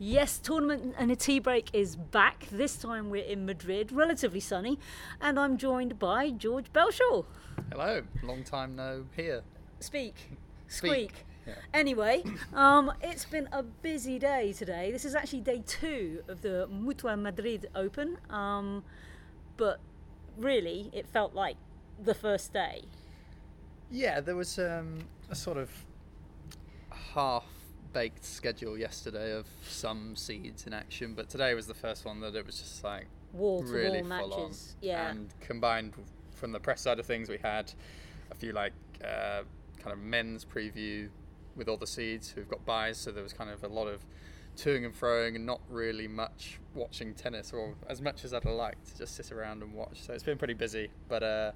Yes, Tournament and a Tea Break is back. This time we're in Madrid, relatively sunny, and I'm joined by George Belshaw. Hello, long time no here. Squeak. Yeah. Anyway, it's been a busy day today. This is actually day two of the Mutua Madrid Open, but really it felt like the first day. Yeah, there was a sort of half-baked schedule yesterday of some seeds in action, but today was the first one that it was just like really full on. Yeah. And combined from the press side of things, we had a few like kind of men's preview with all the seeds who've got buys, so there was kind of a lot of toing and froing and not really much watching tennis, or as much as I'd like to just sit around and watch. So it's been pretty busy, but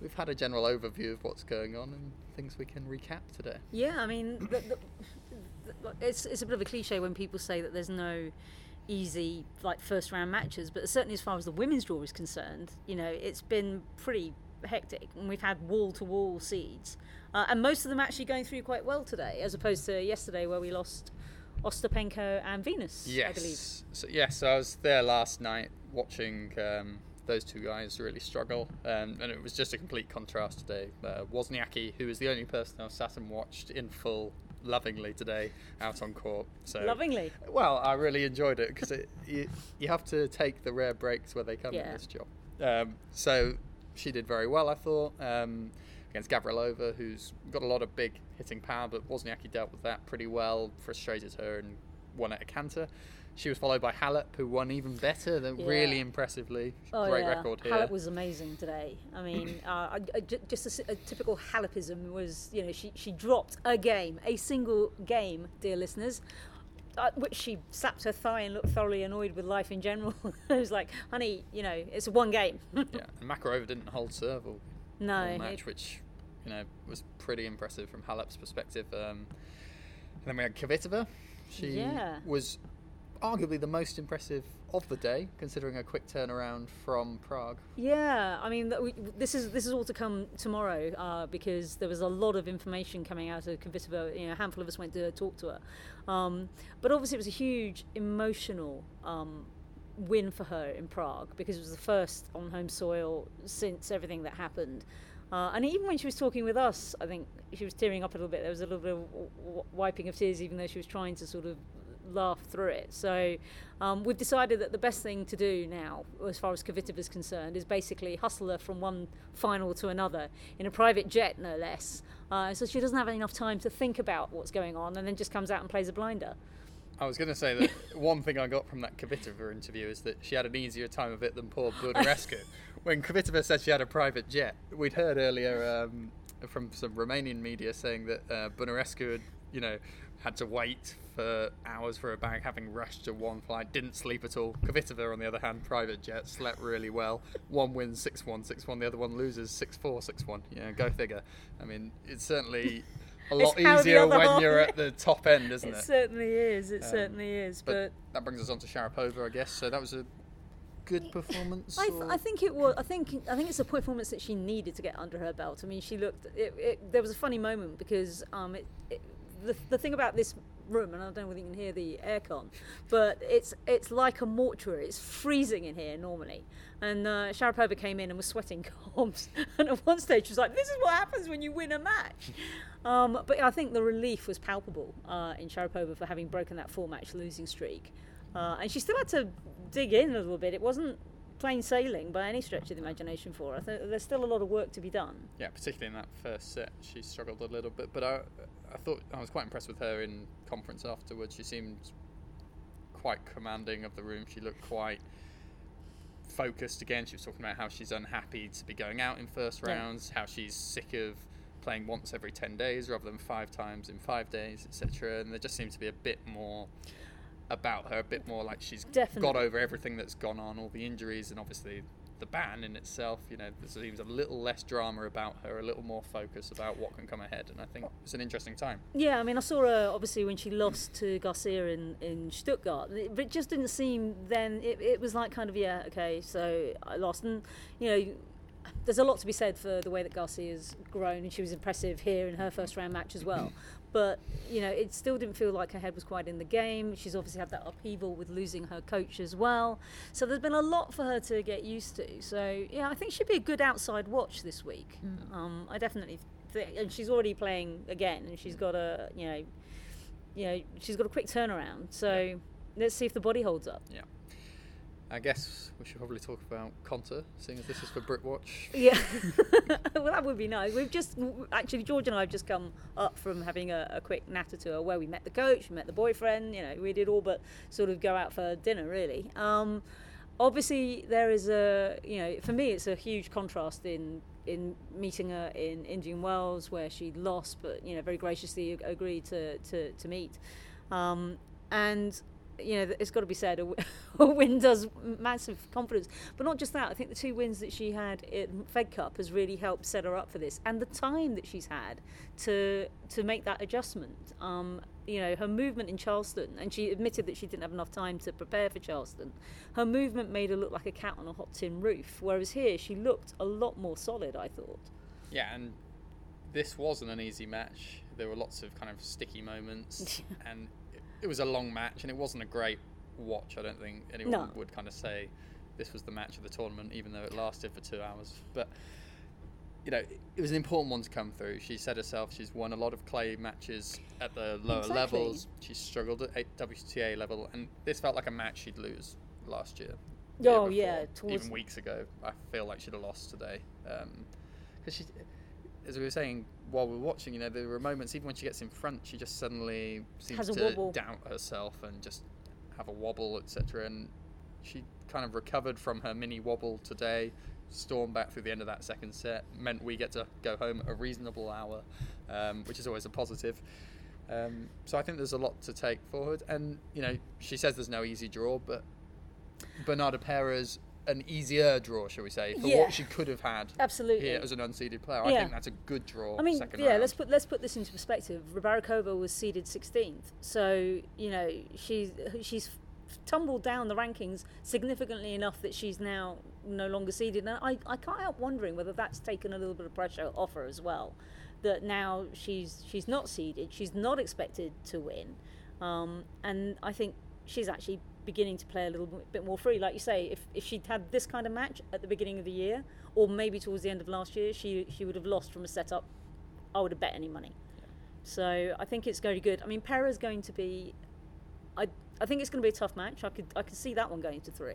we've had a general overview of what's going on and things we can recap today. Yeah, I mean, it's a bit of a cliche when people say that there's no easy like first round matches, but certainly as far as the women's draw is concerned, you know, it's been pretty hectic, and we've had wall to wall seeds, and most of them actually going through quite well today, as opposed to yesterday where we lost Ostapenko and Venus. Yes, I believe. So I was there last night watching those two guys really struggle, and it was just a complete contrast today. Wozniacki, who is the only person I've sat and watched in full lovingly today out on court. So lovingly? Well, I really enjoyed it, because you have to take the rare breaks where they come in this job. So she did very well, I thought, against Gavrilova, who's got a lot of big hitting power, but Wozniacki dealt with that pretty well, frustrated her and won at a canter. She was followed by Halep, who won even better, really impressively. Great record here. Halep was amazing today. I mean, just a typical Halepism was, you know, she dropped a single game, dear listeners, which she slapped her thigh and looked thoroughly annoyed with life in general. I was like, honey, you know, it's one game. Yeah, and Makarova didn't hold serve all match, which, you know, was pretty impressive from Halep's perspective. And then we had Kvitova. She was arguably the most impressive of the day, considering a quick turnaround from Prague. Yeah, I mean, this is all to come tomorrow, because there was a lot of information coming out of Kvitova. You know, a handful of us went to talk to her, but obviously it was a huge emotional win for her in Prague, because it was the first on home soil since everything that happened. And even when she was talking with us, I think she was tearing up a little bit. There was a little bit of wiping of tears, even though she was trying to sort of laugh through it. So we've decided that the best thing to do now, as far as Kvitova is concerned, is basically hustle her from one final to another in a private jet, no less, so she doesn't have enough time to think about what's going on, and then just comes out and plays a blinder. I was going to say that one thing I got from that Kvitova interview is that she had an easier time of it than poor Bunarescu. When Kvitova said she had a private jet, we'd heard earlier from some Romanian media saying that Bunarescu had, you know, had to wait for hours for a bag, having rushed to one flight, didn't sleep at all. Kvitova, on the other hand, private jet, slept really well. One wins 6-1, 6-1, the other one loses 6-4, 6-1. Yeah, go figure. I mean, it's certainly a lot easier when you're at the top end, isn't it? It certainly is, But that brings us on to Sharapova, I guess. So that was a good performance. I think it was. I think it's a performance that she needed to get under her belt. I mean, she looked. There was a funny moment, because the thing about this room, and I don't know whether you can hear the aircon, but it's like a mortuary. It's freezing in here normally, and Sharapova came in and was sweating comps, and at one stage she was like, this is what happens when you win a match. But I think the relief was palpable in Sharapova for having broken that 4-match losing streak, and she still had to dig in a little bit. It wasn't plain sailing by any stretch of the imagination for her. I think there's still a lot of work to be done. Yeah, particularly in that first set, she struggled a little bit. But I thought I was quite impressed with her in conference afterwards. She seemed quite commanding of the room. She looked quite focused again. She was talking about how she's unhappy to be going out in first rounds, how she's sick of playing once every 10 days rather than 5 times in 5 days, etc. And there just seemed to be a bit more about her, a bit more like she's got over everything that's gone on, all the injuries and obviously the ban in itself. You know, there seems a little less drama about her, a little more focus about what can come ahead, and I think it's an interesting time. Yeah, I mean, I saw her obviously when she lost to Garcia in Stuttgart, but it just didn't seem then, it was like kind of, so I lost, and you know, there's a lot to be said for the way that Garcia's grown, and she was impressive here in her first round match as well. But, you know, it still didn't feel like her head was quite in the game. She's obviously had that upheaval with losing her coach as well. So there's been a lot for her to get used to. So, yeah, I think she'd be a good outside watch this week. Mm. I definitely think, and she's already playing again, and she's got a, you know, she's got a quick turnaround. So yeah. Let's see if the body holds up. Yeah. I guess we should probably talk about Conta, seeing as this is for Britwatch. Yeah, well, that would be nice. We've just, actually, George and I have just come up from having a quick natter tour where we met the coach, we met the boyfriend, you know, we did all but sort of go out for dinner, really. Obviously, there is a, you know, for me, it's a huge contrast in meeting her in Indian Wells, where she lost, but, you know, very graciously agreed to meet. And... you know, it's got to be said, a win does massive confidence. But not just that, I think the two wins that she had in Fed Cup has really helped set her up for this. And the time that she's had to make that adjustment. You know, her movement in Charleston, and she admitted that she didn't have enough time to prepare for Charleston. Her movement made her look like a cat on a hot tin roof, whereas here she looked a lot more solid, I thought. Yeah, and this wasn't an easy match. There were lots of kind of sticky moments and... it was a long match, and it wasn't a great watch. I don't think anyone would kind of say this was the match of the tournament, even though it lasted for 2 hours. But, you know, it was an important one to come through. She said herself she's won a lot of clay matches at the lower levels. She struggled at WTA level, and this felt like a match she'd lose last year. Oh, yeah. Even weeks ago, I feel like she'd have lost today. Because she... as we were saying while we were watching, you know, there were moments, even when she gets in front, she just suddenly seems to doubt herself and just have a wobble, etc. And she kind of recovered from her mini wobble today, stormed back through the end of that second set, meant we get to go home at a reasonable hour, which is always a positive. So I think there's a lot to take forward. And, you know, she says there's no easy draw, but Bernarda Perez... an easier draw, shall we say, for what she could have had here as an unseeded player. I think that's a good draw. I mean, round. Let's put this into perspective. Rabarikova was seeded 16th, so you know she's tumbled down the rankings significantly enough that she's now no longer seeded. And I can't help wondering whether that's taken a little bit of pressure off her as well. That now she's not seeded, she's not expected to win, and I think she's actually beginning to play a little bit more free. Like you say, if she'd had this kind of match at the beginning of the year, or maybe towards the end of last year, she would have lost from a setup. I would have bet any money. Yeah. So I think it's going to be good. I mean, Pera's going to be... I think it's going to be a tough match. I could see that one going to 3.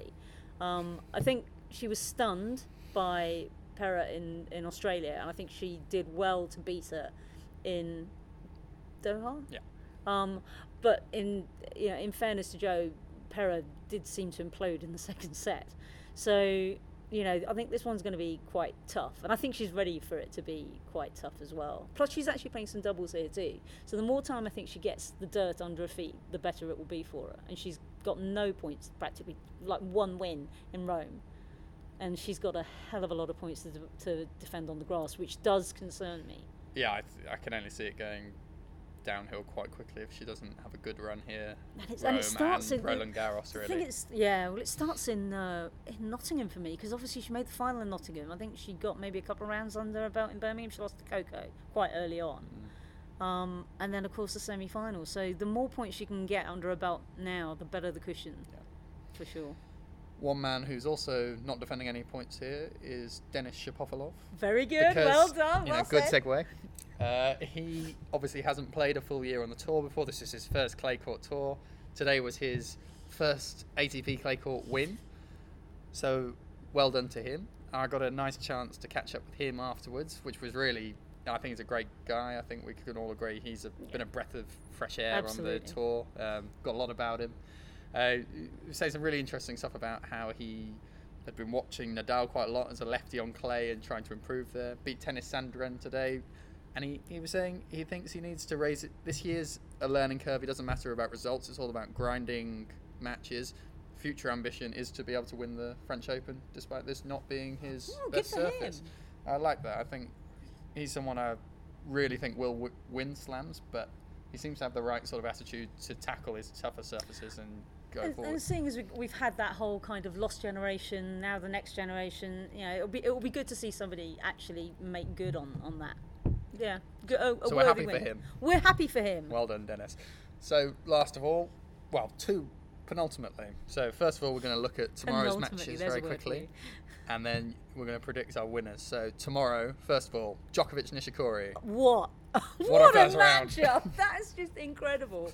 I think she was stunned by Pera in Australia, and I think she did well to beat her in Doha. Yeah. But in fairness to Joe, Pera did seem to implode in the second set. So, you know, I think this one's going to be quite tough. And I think she's ready for it to be quite tough as well. Plus, she's actually playing some doubles here too. So the more time I think she gets the dirt under her feet, the better it will be for her. And she's got no points, practically, like one win in Rome. And she's got a hell of a lot of points to defend on the grass, which does concern me. Yeah, I can only see it going downhill quite quickly if she doesn't have a good run here. And it starts in Roland Garros, really. I think it starts in Nottingham for me, because obviously she made the final in Nottingham. I think she got maybe a couple of rounds under her belt in Birmingham. She lost to Coco quite early on. And then, of course, the semi-final. So the more points she can get under her belt now, the better the cushion, for sure. One man who's also not defending any points here is Denis Shapovalov. Very good, because, well done, good segue. He obviously hasn't played a full year on the tour before. This is his first clay court tour. Today was his first ATP clay court win. So well done to him. I got a nice chance to catch up with him afterwards, which was really, I think he's a great guy. I think we can all agree he's been a breath of fresh air. Absolutely. On the tour. Got a lot about him. Saying some really interesting stuff about how he had been watching Nadal quite a lot as a lefty on clay and trying to improve there. Beat Tennis Sandgren today, and he was saying he thinks he needs to raise it. This year's a learning curve. It doesn't matter about results. It's all about grinding matches. Future ambition is to be able to win the French Open, despite this not being his best surface. Him. I like that. I think he's someone I really think will win slams, but he seems to have the right sort of attitude to tackle his tougher surfaces and and seeing as we've had that whole kind of lost generation, now the next generation, you know, it'll be good to see somebody actually make good on that. Yeah. So we're happy for him. We're happy for him. Well done, Dennis. So last of all, well, two penultimately. So first of all, we're going to look at tomorrow's matches very quickly. And then we're going to predict our winners. So tomorrow, first of all, Djokovic-Nishikori. What a matchup! That's just incredible.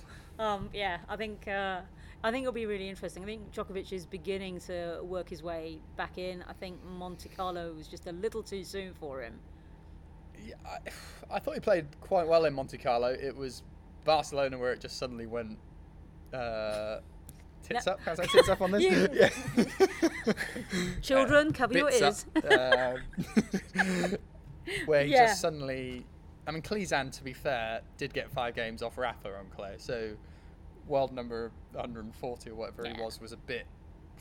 Yeah, I think it'll be really interesting. I think Djokovic is beginning to work his way back in. I think Monte Carlo was just a little too soon for him. Yeah, I thought he played quite well in Monte Carlo. It was Barcelona where it just suddenly went tits up. Can I say tits up on this? Yeah. Children, cover your ears. Where he just suddenly... I mean, Klizan, to be fair, did get 5 games off Rafa on clay, so world number 140 or whatever he was a bit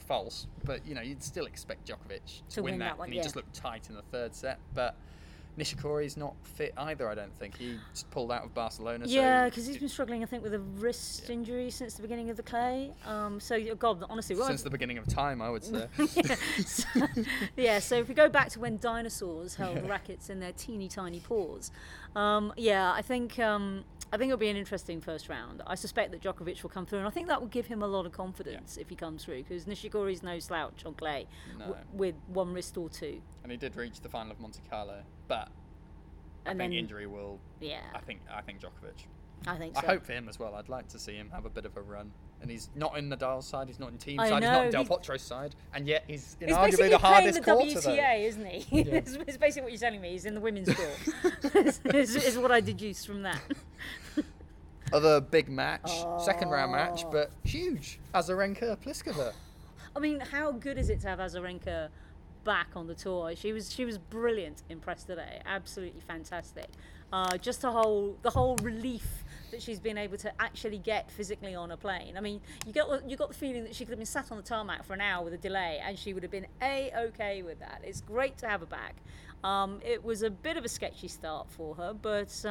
false. But, you know, you'd still expect Djokovic to win that one, and he just looked tight in the third set. But Nishikori's not fit either, I don't think. He just pulled out of Barcelona. Yeah, because he's been struggling, I think, with a wrist injury since the beginning of the clay. So, God, honestly... Since the beginning of time, I would say. So if we go back to when dinosaurs held rackets in their teeny tiny paws... I think it'll be an interesting first round. I suspect that Djokovic will come through, and I think that will give him a lot of confidence if he comes through, because Nishikori's no slouch on clay with one wrist or two. And he did reach the final of Monte Carlo, but I think injury will. Yeah. I think Djokovic. I think so. I hope for him as well. I'd like to see him have a bit of a run. And he's not in Nadal's side, he's not in team side, he's not in Del Potro's side, and yet he's arguably the hardest quarter. He's basically playing the WTA, isn't he? Yeah. It's basically what you're telling me, he's in the women's court. Is what I deduce from that. Other big match, second round match, but huge. Azarenka, Pliskova. I mean, how good is it to have Azarenka back on the tour? She was brilliant in press today, absolutely fantastic. Just the whole relief that she's been able to actually get physically on a plane. I mean, you got the feeling that she could have been sat on the tarmac for an hour with a delay, and she would have been A-okay with that. It's great to have her back. It was a bit of a sketchy start for her, but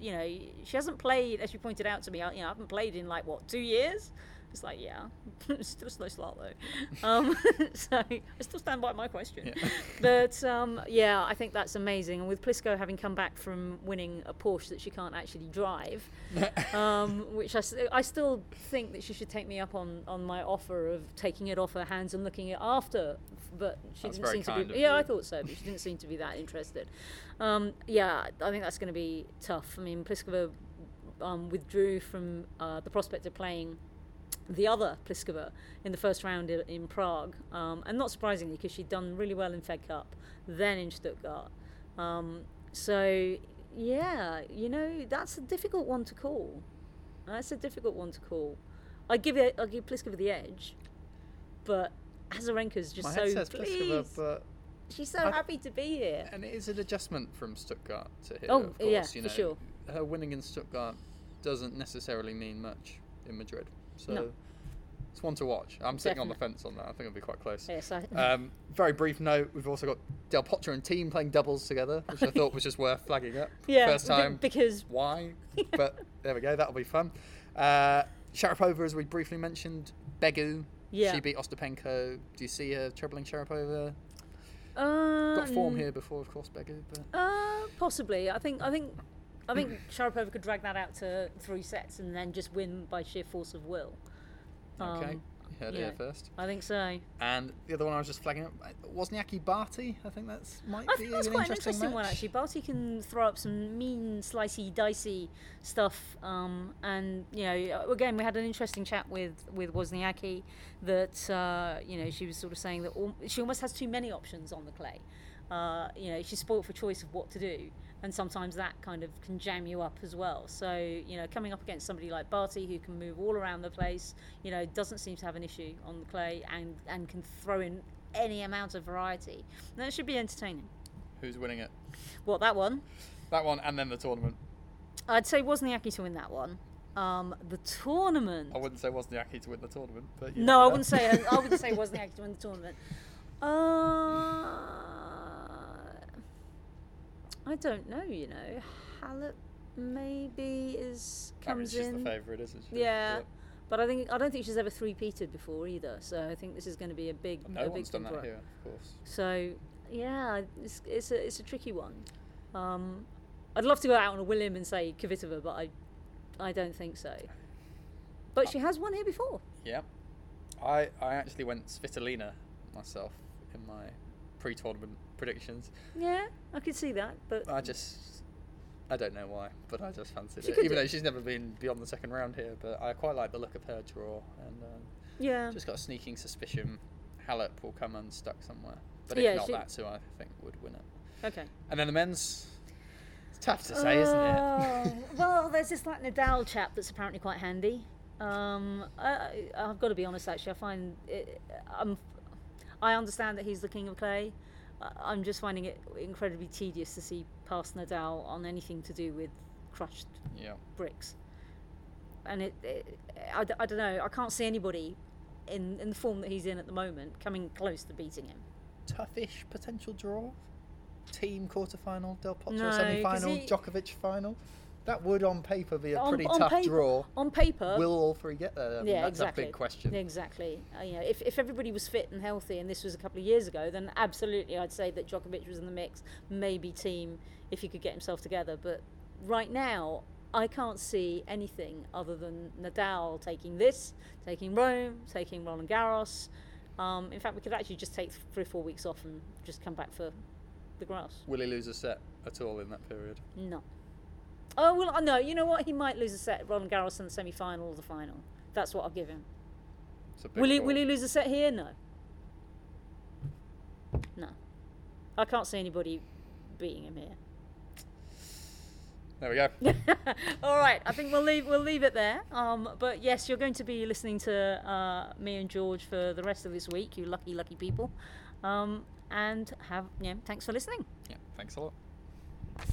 you know, she hasn't played, as you pointed out to me. I haven't played in 2 years. It's like, yeah, still a slow start though. So I still stand by my question. Yeah. But I think that's amazing. And with Pliskova having come back from winning a Porsche that she can't actually drive, which I still think that she should take me up on my offer of taking it off her hands and looking it after. But she didn't seem to be. Yeah, I thought so, but she didn't seem to be that interested. I think that's going to be tough. I mean, Pliskova withdrew from the prospect of playing the other Pliskova in the first round in Prague, and not surprisingly, because she'd done really well in Fed Cup, then in Stuttgart. That's a difficult one to call. I give Pliskova the edge, but Azarenka's just so pleased. She's so happy to be here. And it is an adjustment from Stuttgart to here. Oh, of course, yeah, for sure. Her winning in Stuttgart doesn't necessarily mean much in Madrid. So it's one to watch. I'm sitting on the fence on that. I think it'll be quite close. Yes, very brief note, we've also got Del Potro and team playing doubles together, which I thought was just worth flagging up. Yeah, first time. Because why? But there we go. That'll be fun. Sharapova, as we briefly mentioned, Begu. Yeah. She beat Ostapenko. Do you see her troubling Sharapova? Got form here before, of course, Begu. But... possibly. I think Sharapova could drag that out to 3 sets and then just win by sheer force of will. Okay, you heard it here first. I think so. And the other one I was just flagging up, Wozniacki Barty. I think that's quite an interesting one actually. Barty can throw up some mean, slicey, dicey stuff. And you know, again, we had an interesting chat with Wozniacki that she was sort of saying that she almost has too many options on the clay. She's spoilt for choice of what to do. And sometimes that kind of can jam you up as well. So, coming up against somebody like Barty, who can move all around the place, doesn't seem to have an issue on the clay and can throw in any amount of variety. And that should be entertaining. Who's winning it? Well, that one. That one and then the tournament. I'd say Wozniacki to win that one. The tournament. I wouldn't say Wozniacki to win the tournament. But no, I wouldn't say Wozniacki to win the tournament. I don't know, Halep maybe comes in. I mean, she's the favourite, isn't she? Yeah, but I don't think she's ever three-peated before either. So I think this is going to be a big. No one's done that here, of course. So it's a tricky one. I'd love to go out on a whim and say Kvitova, but I don't think so. But she has won here before. Yeah. I actually went Svitolina myself in my pre-tournament predictions. Yeah, I could see that, but I don't know why, but I just fancied it. Even though she's never been beyond the second round here, but I quite like the look of her draw, and just got a sneaking suspicion Halep will come unstuck somewhere. But if not, that's who I think would win it. Okay. And then the men's, it's tough to say, isn't it? Well, there's this like Nadal chap that's apparently quite handy. I've got to be honest, actually, I understand that he's the king of clay. I'm just finding it incredibly tedious to see past Nadal on anything to do with crushed bricks. And I don't know, I can't see anybody in the form that he's in at the moment coming close to beating him. Toughish potential draw? Team quarterfinal, Del Potro semi-final, Djokovic final? That would, on paper, be a pretty tough draw. On paper. Will all three get there? I mean, yeah, that's a big question. Exactly. If everybody was fit and healthy, and this was a couple of years ago, then absolutely I'd say that Djokovic was in the mix, maybe team, if he could get himself together. But right now, I can't see anything other than Nadal taking this, taking Rome, taking Roland Garros. In fact, we could actually just take 3 or 4 weeks off and just come back for the grass. Will he lose a set at all in that period? No. Oh, well, no, you know what? He might lose a set. Roland Garros in the semi-final or the final. That's what I'll give him. Will he lose a set here? No. No. I can't see anybody beating him here. There we go. All right, I think we'll leave it there. But yes, you're going to be listening to me and George for the rest of this week, you lucky people. And thanks for listening. Yeah, thanks a lot.